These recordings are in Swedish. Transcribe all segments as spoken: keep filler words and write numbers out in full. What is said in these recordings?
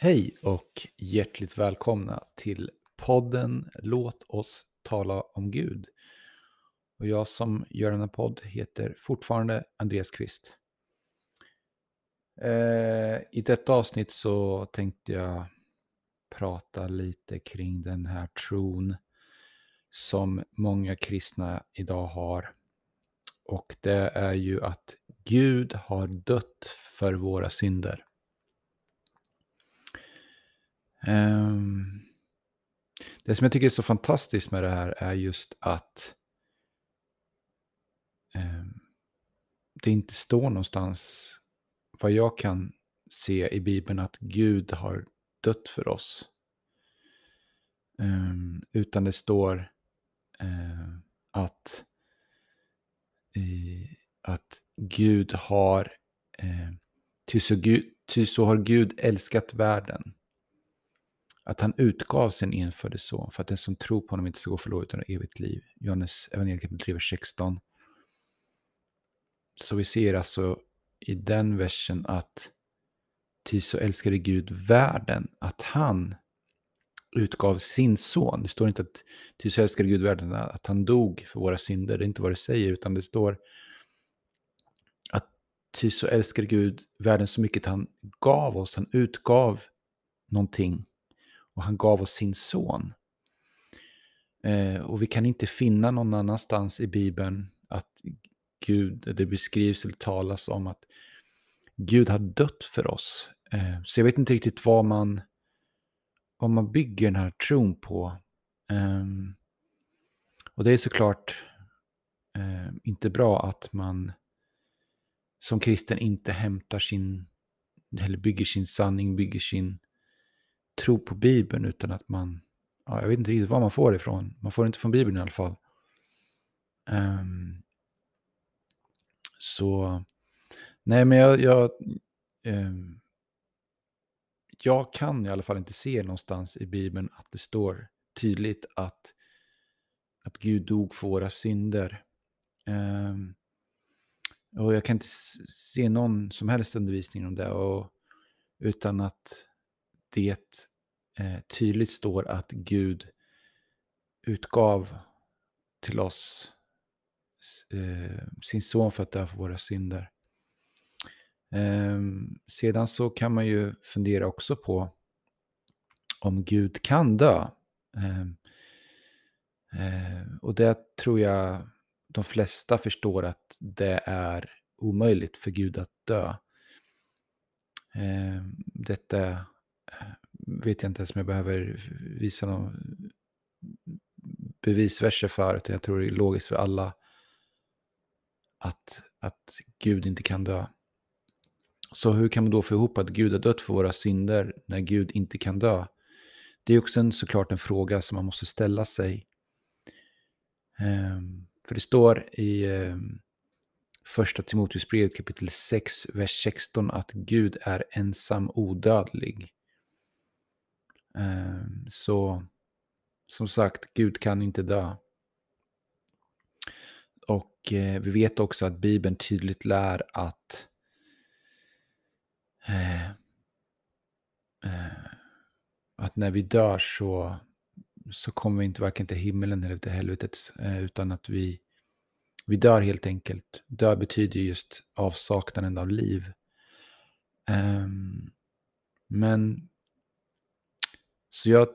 Hej och hjärtligt välkomna till podden Låt oss tala om Gud. Och jag som gör denna podd heter fortfarande Andreas Kvist. Eh, I detta avsnitt så tänkte jag prata lite kring den här tron som många kristna idag har. Och det är ju att Gud har dött för våra synder. Um, det som jag tycker är så fantastiskt med det här är just att um, det inte står någonstans vad jag kan se i Bibeln att Gud har dött för oss, um, utan det står um, att i, att Gud har um, ty, så Gud, ty så har Gud älskat världen, att han utgav sin enfödde son för att den som tror på honom inte ska gå förlorad utan evigt liv. Johannes Evangelium kapitel tre, vers sexton. Så vi ser alltså i den versen att ty så älskade Gud världen, att han utgav sin son. Det står inte att ty så älskade Gud världen, att han dog för våra synder. Det är inte vad det säger, utan det står att ty så älskade Gud världen så mycket att han gav oss. Han utgav någonting. Och han gav oss sin son. Eh, och vi kan inte finna någon annanstans i Bibeln att Gud, det beskrivs eller talas om att Gud har dött för oss. Eh, så jag vet inte riktigt vad man, vad man bygger den här tron på. Eh, och det är såklart eh, inte bra att man som kristen inte hämtar sin, eller bygger sin sanning, bygger sin tro på Bibeln, utan att man, ja, jag vet inte riktigt var man får ifrån. Man får inte från Bibeln i alla fall. Um, så nej, men jag jag, um, jag kan i alla fall inte se någonstans i Bibeln att det står tydligt att att Gud dog för våra synder. Um, och jag kan inte se någon som helst undervisning om det, och utan att det eh, tydligt står att Gud utgav till oss eh, sin son för att dö för våra synder. Eh, sedan så kan man ju fundera också på om Gud kan dö. Eh, eh, och det tror jag de flesta förstår, att det är omöjligt för Gud att dö. Eh, detta vet jag inte ens om jag behöver visa någon bevisverser för, utan jag tror det är logiskt för alla att, att Gud inte kan dö. Så hur kan man då få ihop att Gud har dött för våra synder när Gud inte kan dö? Det är också en, såklart en fråga som man måste ställa sig. För det står i första Timotius brevet kapitel sex vers sexton att Gud är ensam odödlig. Så som sagt, Gud kan inte dö. Och eh, vi vet också att Bibeln tydligt lär att eh, eh, att när vi dör så så kommer vi inte varken till himmelen eller till helvetet, eh, utan att vi vi dör helt enkelt. Dö betyder just avsaknaden av liv. Eh, men Så jag,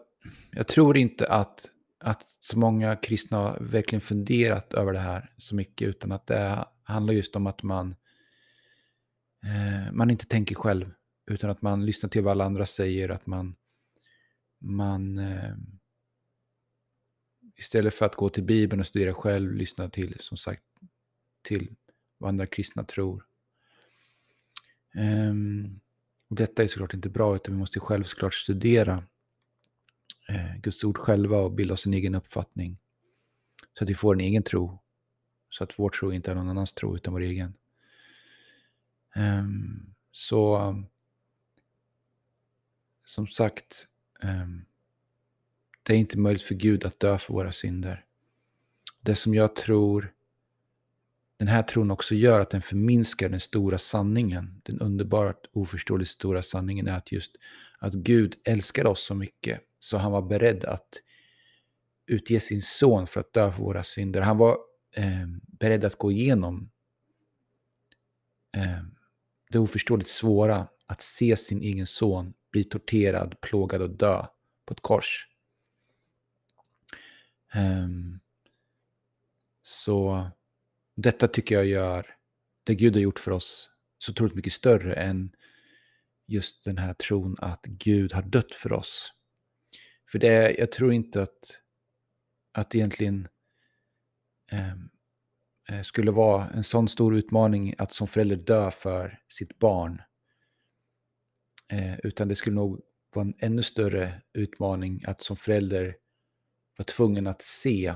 jag tror inte att, att så många kristna har verkligen funderat över det här så mycket, utan att det handlar just om att man, eh, man inte tänker själv, utan att man lyssnar till vad alla andra säger, att man, man eh, istället för att gå till Bibeln och studera själv, lyssnar till, som sagt, till vad andra kristna tror. Eh, detta är såklart inte bra, utan vi måste själv såklart studera Guds ord själva och bilda oss en egen uppfattning, så att vi får en egen tro, så att vår tro inte är någon annans tro utan vår egen. um, så um, som sagt, um, det är inte möjligt för Gud att dö för våra synder. Det som jag tror Den här tron också gör att den förminskar den stora sanningen. Den underbart oförståeligt stora sanningen är att just att Gud älskar oss så mycket så han var beredd att utge sin son för att dö för våra synder. Han var eh, beredd att gå igenom eh, det oförståeligt svåra att se sin egen son bli torterad, plågad och dö på ett kors. Eh, så detta tycker jag gör det Gud har gjort för oss så otroligt mycket större än just den här tron att Gud har dött för oss. För det, jag tror inte att, att egentligen eh, skulle vara en sån stor utmaning att som förälder dö för sitt barn. Eh, utan det skulle nog vara en ännu större utmaning att som förälder vara tvungen att se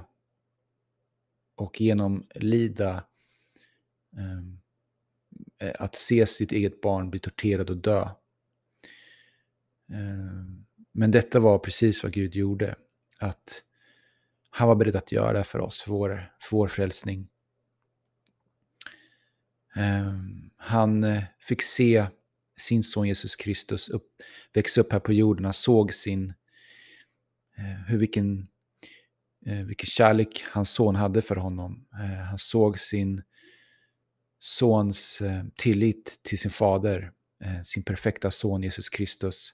och genomlida eh, att se sitt eget barn bli torterad och dö. Eh, men detta var precis vad Gud gjorde. Att han var beredd att göra för oss, för vår, för vår frälsning. Eh, han eh, fick se sin son Jesus Kristus upp, växa upp här på jorden. Han såg sin, eh, hur vilken... vilken kärlek hans son hade för honom. Han såg sin sons tillit till sin fader, sin perfekta son Jesus Kristus.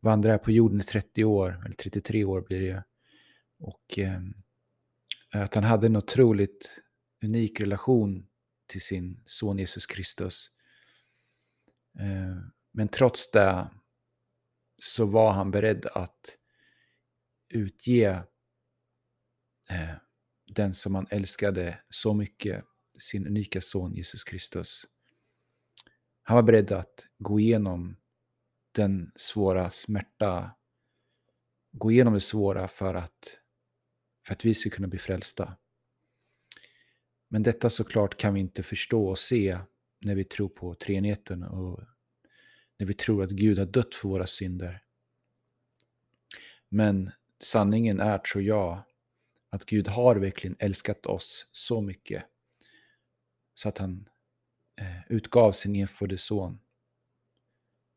Vandrar här på jorden i trettio år, eller trettiotre år blir det. Och att han hade en otroligt unik relation till sin son Jesus Kristus. Men trots det så var han beredd att utge den som han älskade så mycket, sin unika son Jesus Kristus. Han var beredd att gå igenom den svåra smärta, gå igenom det svåra för att, för att vi ska kunna bli frälsta. Men detta såklart kan vi inte förstå och se när vi tror på treenigheten och när vi tror att Gud har dött för våra synder. Men sanningen är, tror jag, att Gud har verkligen älskat oss så mycket så att han eh, utgav sin enfödde son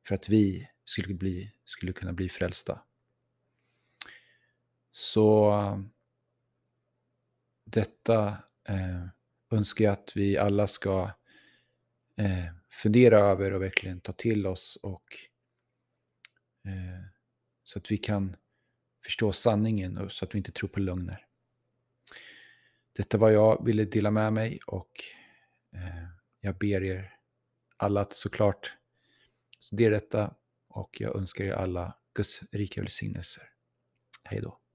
för att vi skulle, bli, skulle kunna bli frälsta. Så detta eh, önskar jag att vi alla ska eh, fundera över och verkligen ta till oss och eh, så att vi kan förstå sanningen och så att vi inte tror på lögner. Detta var jag ville dela med mig och eh, jag ber er alla att såklart studera detta och jag önskar er alla Guds rika välsignelser. Hej då.